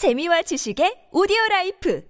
재미와 지식의 오디오라이프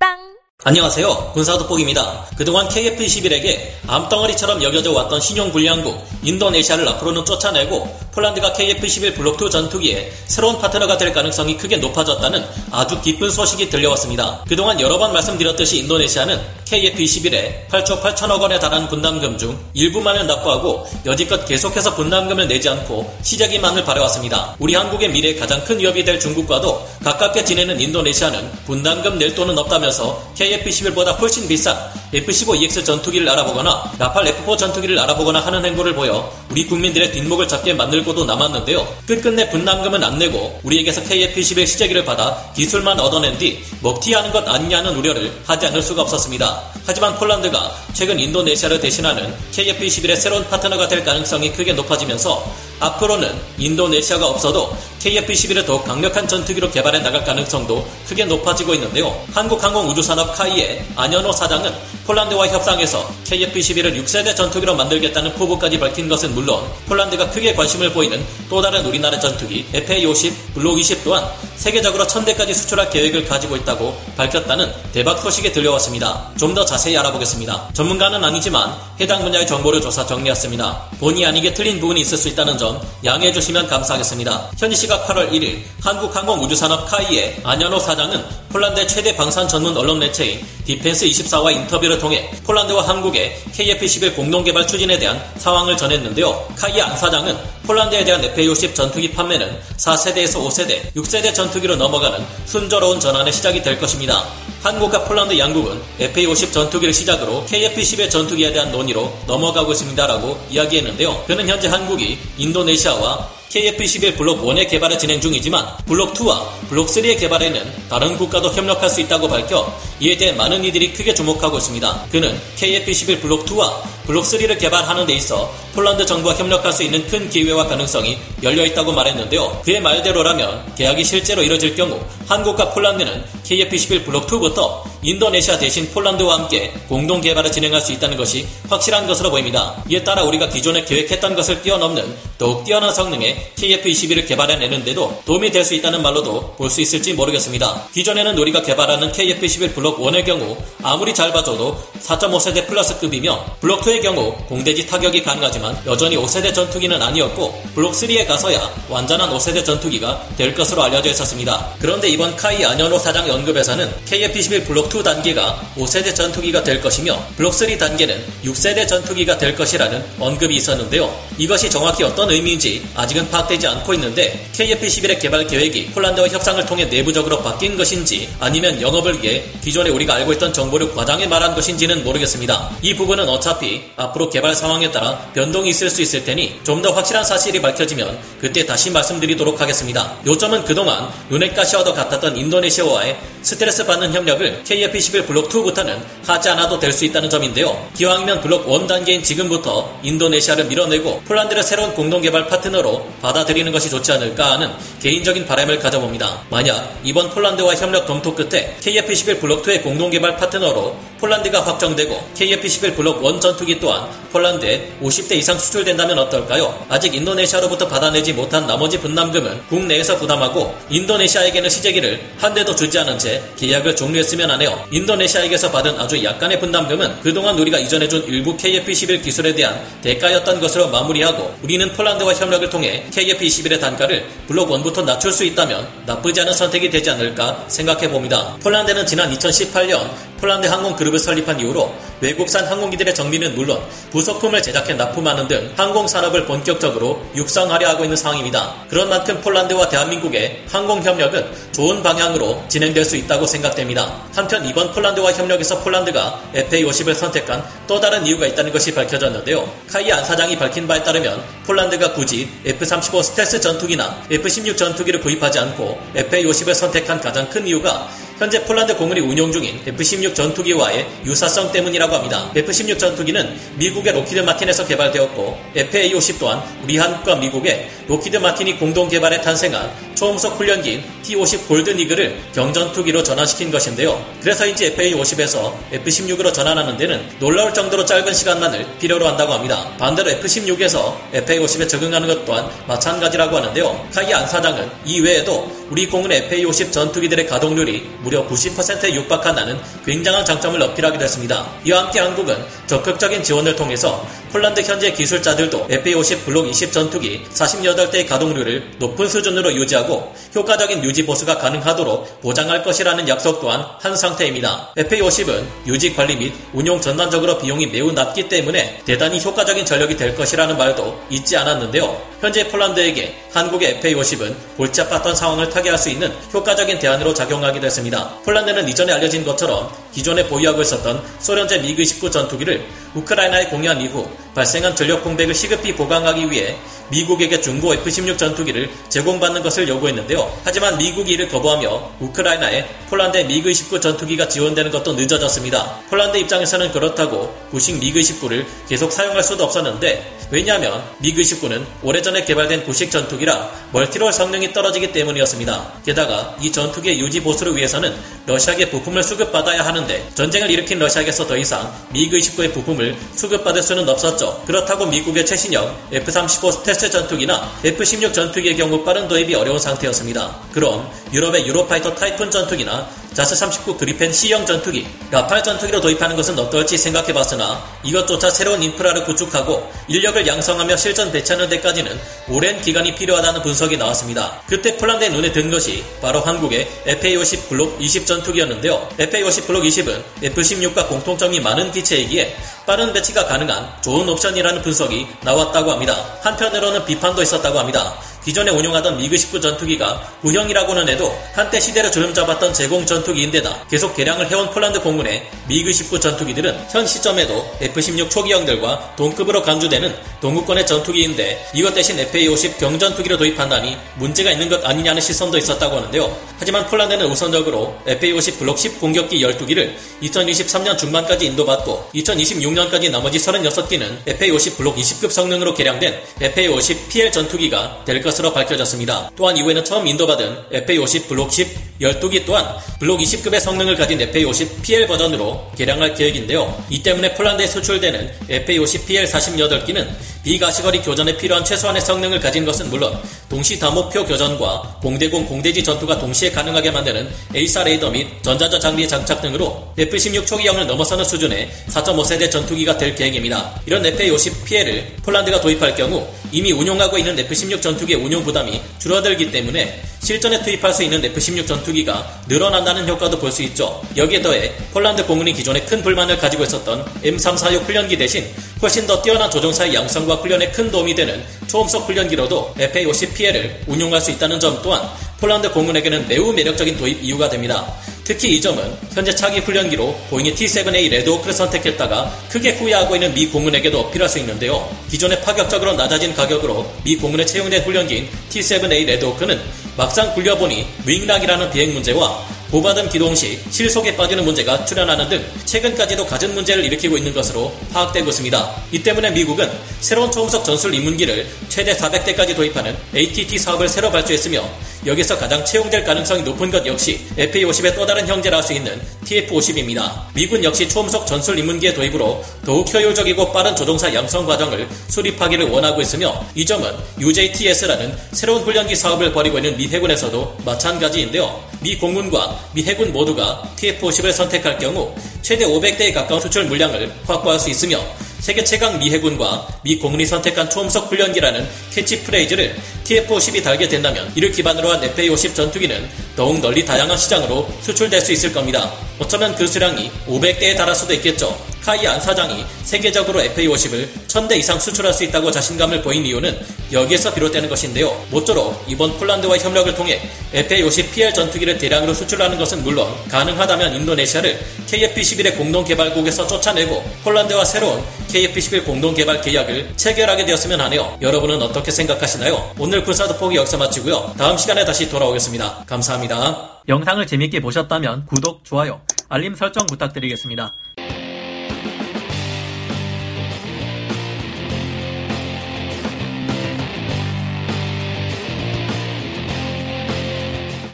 팝빵! 안녕하세요. 군사돋보기입니다. 그동안 KF-21에게 암덩어리처럼 여겨져 왔던 신용불량국 인도네시아를 앞으로는 쫓아내고 폴란드가 KF-21 블록2 전투기에 새로운 파트너가 될 가능성이 크게 높아졌다는 아주 기쁜 소식이 들려왔습니다. 그동안 여러 번 말씀드렸듯이 인도네시아는 KF-21에 8조 8천억 원에 달하는 분담금 중 일부만을 납부하고 여지껏 계속해서 분담금을 내지 않고 시작이만을 바래왔습니다. 우리 한국의 미래에 가장 큰 위협이 될 중국과도 가깝게 지내는 인도네시아는 분담금 낼 돈은 없다면서 KF-21보다 훨씬 비싼 F-15EX 전투기를 알아보거나 라팔 F4 전투기를 알아보거나 하는 행보를 보여 우리 국민들의 뒷목을 잡게 만들고도 남았는데요. 끝끝내 분담금은 안 내고 우리에게서 KF-21 시제기를 받아 기술만 얻어낸 뒤 먹튀하는 것 아니냐는 우려를 하지 않을 수가 없었습니다. 하지만 폴란드가 최근 인도네시아를 대신하는 KF-21의 새로운 파트너가 될 가능성이 크게 높아지면서 앞으로는 인도네시아가 없어도 KF-21을 더욱 강력한 전투기로 개발해 나갈 가능성도 크게 높아지고 있는데요. 한국항공우주산업 카이의 안현호 사장은 폴란드와 협상에서 KF-21을 6세대 전투기로 만들겠다는 포부까지 밝힌 것은 물론 폴란드가 크게 관심을 보이는 또 다른 우리나라 전투기 FA-50 블록 20 또한 세계적으로 1000대까지 수출할 계획을 가지고 있다고 밝혔다는 대박 소식이 들려왔습니다. 좀 더 자세히 알아보겠습니다. 전문가는 아니지만 해당 분야의 정보를 조사 정리했습니다. 본의 아니게 틀린 부분이 있을 수 있다는 점 양해해 주시면 감사하겠습니다. 현지 시각 8월 1일 한국항공우주산업 카이의 안현호 사장은 폴란드의 최대 방산 전문 언론 매체인 디펜스24와 인터뷰를 통해 폴란드와 한국의 KF-21 공동개발 추진에 대한 상황을 전했는데요. 카이 안 사장은 폴란드에 대한 FA-50 전투기 판매는 4세대에서 5세대, 6세대 전투기로 넘어가는 순조로운 전환의 시작이 될 것입니다. 한국과 폴란드 양국은 FA-50 전투기를 시작으로 KF-21 전투기에 대한 논의로 넘어가고 있습니다라고 이야기했는데요. 그는 현재 한국이 인도네시아와 KF-21 블록 1의 개발을 진행 중이지만 블록 2와 블록 3의 개발에는 다른 국가도 협력할 수 있다고 밝혀 이에 대해 많은 이들이 크게 주목하고 있습니다. 그는 KF-21 블록 2와 블록 3를 개발하는 데 있어 폴란드 정부와 협력할 수 있는 큰 기회와 가능성이 열려있다고 말했는데요. 그의 말대로라면 계약이 실제로 이뤄질 경우 한국과 폴란드는 KF-21 블록 2부터 인도네시아 대신 폴란드와 함께 공동 개발을 진행할 수 있다는 것이 확실한 것으로 보입니다. 이에 따라 우리가 기존에 계획했던 것을 뛰어넘는 더욱 뛰어난 성능의 KF-21을 개발해내는데도 도움이 될 수 있다는 말로도 볼 수 있을지 모르겠습니다. 기존에는 우리가 개발하는 KF-21 블록 1의 경우 아무리 잘 봐줘도 4.5세대 플러스급이며 블록 2의 경우 공대지 타격이 가능하지만 여전히 5세대 전투기는 아니었고 블록 3에 가서야 완전한 5세대 전투기가 될 것으로 알려져 있었습니다. 그런데 이번 카이 안현호 사장 연급에서는 KF-21 블록 2 단계가 5세대 전투기가 될 것이며 블록 3 단계는 6세대 전투기가 될 것이라는 언급이 있었는데요. 이것이 정확히 어떤 의미인지 아직은 파악되지 않고 있는데 KF-21의 개발 계획이 폴란드와 협상을 통해 내부적으로 바뀐 것인지 아니면 영업을 위해 기존에 우리가 알고 있던 정보를 과장해 말한 것인지는 모르겠습니다. 이 부분은 어차피 앞으로 개발 상황에 따라 변동이 있을 수 있을 테니 좀 더 확실한 사실이 밝혀지면 그때 다시 말씀드리도록 하겠습니다. 요점은 그동안 눈에 가시와도 같았던 인도네시아와의 스트레스 받는 협력을 KF-21 블록 2부터는 하지 않아도 될 수 있다는 점인데요. 기왕이면 블록 1 단계인 지금부터 인도네시아를 밀어내고 폴란드를 새로운 공동개발 파트너로 받아들이는 것이 좋지 않을까 하는 개인적인 바람을 가져봅니다. 만약 이번 폴란드와 협력 검토 끝에 KF-21 블록 2의 공동개발 파트너로 폴란드가 확정되고 KF-21 블록 1 전투기 또한 폴란드에 50대 이상 수출된다면 어떨까요? 아직 인도네시아로부터 받아내지 못한 나머지 분담금은 국내에서 부담하고 인도네시아에게는 시제기를 한 대도 주지 않은 채 계약을 종료했으면 하네요. 인도네시아에게서 받은 아주 약간의 분담금은 그동안 우리가 이전해준 일부 KF-21 기술에 대한 대가였던 것으로 마무리하고 우리는 폴란드와 협력을 통해 KF-21의 단가를 블록 1부터 낮출 수 있다면 나쁘지 않은 선택이 되지 않을까 생각해봅니다. 폴란드는 지난 2018년 폴란드 항공그룹을 설립한 이후로 외국산 항공기들의 정비는 물론 부속품을 제작해 납품하는 등 항공산업을 본격적으로 육성하려 하고 있는 상황입니다. 그런 만큼 폴란드와 대한민국의 항공협력은 좋은 방향으로 진행될 수 있다고 생각됩니다. 한편 이번 폴란드와 협력에서 폴란드가 FA-50을 선택한 또 다른 이유가 있다는 것이 밝혀졌는데요. 카이 안 사장이 밝힌 바에 따르면 폴란드가 굳이 F-35 스텔스 전투기나 F-16 전투기를 구입하지 않고 FA-50을 선택한 가장 큰 이유가 현재 폴란드 공군이 운용 중인 F-16 전투기와의 유사성 때문이라고 합니다. F-16 전투기는 미국의 로키드 마틴에서 개발되었고 FA-50 또한 우리 한국과 미국의 로키드 마틴이 공동 개발에 탄생한 초음속 훈련기인 T-50 골든이글을 경전투기로 전환시킨 것인데요. 그래서인지 FA-50에서 F-16으로 전환하는 데는 놀라울 정도로 짧은 시간만을 필요로 한다고 합니다. 반대로 F-16에서 FA-50에 적용하는 것 또한 마찬가지라고 하는데요. 카이 안사장은 이외에도 우리 공군 FA-50 전투기들의 가동률이 무려 90%에 육박한다는 굉장한 장점을 어필하기도 했습니다. 이와 함께 한국은 적극적인 지원을 통해서 폴란드 현지의 기술자들도 FA-50 블록 20 전투기 48대의 가동률을 높은 수준으로 유지하고 효과적인 유지 보수가 가능하도록 보장할 것이라는 약속 또한 한 상태입니다. FA-50은 유지 관리 및 운용 전반적으로 비용이 매우 낮기 때문에 대단히 효과적인 전력이 될 것이라는 말도 잊지 않았는데요. 현재 폴란드에게 한국의 FA-50은 골치 아팠던 상황을 타개할 수 있는 효과적인 대안으로 작용하기도 했습니다. 폴란드는 이전에 알려진 것처럼 기존에 보유하고 있었던 소련제 미그-19 전투기를 우크라이나에 공유한 이후 발생한 전력 공백을 시급히 보강하기 위해 미국에게 중고 F-16 전투기를 제공받는 것을 요구했는데요. 하지만 미국이 이를 거부하며 우크라이나에 폴란드의 미그-29 전투기가 지원되는 것도 늦어졌습니다. 폴란드 입장에서는 그렇다고 구식 미그-29를 계속 사용할 수도 없었는데, 왜냐하면 미그-29는 오래전에 개발된 구식 전투기라 멀티롤 성능이 떨어지기 때문이었습니다. 게다가 이 전투기의 유지 보수를 위해서는 러시아에게 부품을 수급받아야 하는데 전쟁을 일으킨 러시아에서 더 이상 미그-29의 부품을 수급받을 수는 없었죠. 그렇다고 미국의 최신형 F-35 스텔스 전투기나 F-16 전투기의 경우 빠른 도입이 어려운 상태였습니다. 그럼 유럽의 유로파이터 타이푼 전투기나 자스 39 그리펜 C형 전투기, 라팔 전투기로 도입하는 것은 어떨지 생각해봤으나 이것조차 새로운 인프라를 구축하고 인력을 양성하며 실전 배치하는 데까지는 오랜 기간이 필요하다는 분석이 나왔습니다. 그때 폴란드의 눈에 든 것이 바로 한국의 FA-50 블록 20 전투기였는데요. FA-50 블록 20은 F-16과 공통점이 많은 기체이기에 빠른 배치가 가능한 좋은 옵션이라는 분석이 나왔다고 합니다. 한편으로는 비판도 있었다고 합니다. 기존에 운용하던 미그-19 전투기가 구형이라고는 해도 한때 시대를 주름잡았던 제공 전투기인데다 계속 개량을 해온 폴란드 공군의 미그-19 전투기들은 현 시점에도 F-16 초기형들과 동급으로 간주되는 동구권의 전투기인데 이것 대신 FA-50 경전투기로 도입한다니 문제가 있는 것 아니냐는 시선도 있었다고 하는데요. 하지만 폴란드는 우선적으로 FA-50 블록 10 공격기 12기를 2023년 중반까지 인도받고 2026년까지 나머지 36기는 FA-50 블록 20급 성능으로 개량된 FA-50 PL 전투기가 될 것으로 밝혀졌습니다. 또한 이후에는 처음 인도받은 FA-50 블록 10 12기 또한 블록 20급의 성능을 가진 FA-50 PL 버전으로 개량할 계획인데요. 이 때문에 폴란드에 수출되는 FA-50 PL 48기는 비가시거리 교전에 필요한 최소한의 성능을 가진 것은 물론 동시 다목표 교전과 공대공 공대지 전투가 동시에 가능하게 만드는 AESA 레이더 및 전자전 장비의 장착 등으로 F-16 초기형을 넘어서는 수준의 4.5세대 전투기가 될 계획입니다. 이런 FA-50 PL을 폴란드가 도입할 경우 이미 운용하고 있는 F-16 전투기의 운용 부담이 줄어들기 때문에 실전에 투입할 수 있는 F-16 전투기가 늘어난다는 효과도 볼 수 있죠. 여기에 더해 폴란드 공군이 기존에 큰 불만을 가지고 있었던 M346 훈련기 대신 훨씬 더 뛰어난 조종사의 양성과 훈련에 큰 도움이 되는 초음속 훈련기로도 FA-50 PL을 운용할 수 있다는 점 또한 폴란드 공군에게는 매우 매력적인 도입 이유가 됩니다. 특히 이 점은 현재 차기 훈련기로 보잉의 T-7A 레드호크를 선택했다가 크게 후회하고 있는 미 공군에게도 어필할 수 있는데요. 기존에 파격적으로 낮아진 가격으로 미 공군에 채용된 훈련기인 T-7A 레드호크는 막상 굴려보니 무익락이라는 비행 문제와 고받은 기동 시 실속에 빠지는 문제가 출현하는 등 최근까지도 갖은 문제를 일으키고 있는 것으로 파악되고 있습니다. 이 때문에 미국은 새로운 초음속 전술 입문기를 최대 400대까지 도입하는 ATT 사업을 새로 발주했으며 여기서 가장 채용될 가능성이 높은 것 역시 FA-50의 또 다른 형제라 할 수 있는 TF-50입니다. 미군 역시 초음속 전술 입문기의 도입으로 더욱 효율적이고 빠른 조종사 양성 과정을 수립하기를 원하고 있으며 이 점은 UJTS라는 새로운 훈련기 사업을 벌이고 있는 미 해군에서도 마찬가지인데요. 미 공군과 미 해군 모두가 TF-50을 선택할 경우 최대 500대에 가까운 수출 물량을 확보할 수 있으며 세계 최강 미 해군과 미 공군이 선택한 초음속 훈련기라는 캐치프레이즈를 TF-50이 달게 된다면 이를 기반으로 한 FA-50 전투기는 더욱 널리 다양한 시장으로 수출될 수 있을 겁니다. 어쩌면 그 수량이 500대에 달할 수도 있겠죠. 카이 안 사장이 세계적으로 FA-50을 1000대 이상 수출할 수 있다고 자신감을 보인 이유는 여기에서 비롯되는 것인데요. 모쪼록 이번 폴란드와의 협력을 통해 FA-50 PL 전투기를 대량으로 수출하는 것은 물론 가능하다면 인도네시아를 KF-21의 공동개발국에서 쫓아내고 폴란드와 새로운 KF-21 공동개발 계약을 체결하게 되었으면 하네요. 여러분은 어떻게 생각하시나요? 오늘 군사 돋보기 여기서 마치고요. 다음 시간에 다시 돌아오겠습니다. 감사합니다. 영상을 재밌게 보셨다면 구독, 좋아요, 알림 설정 부탁드리겠습니다.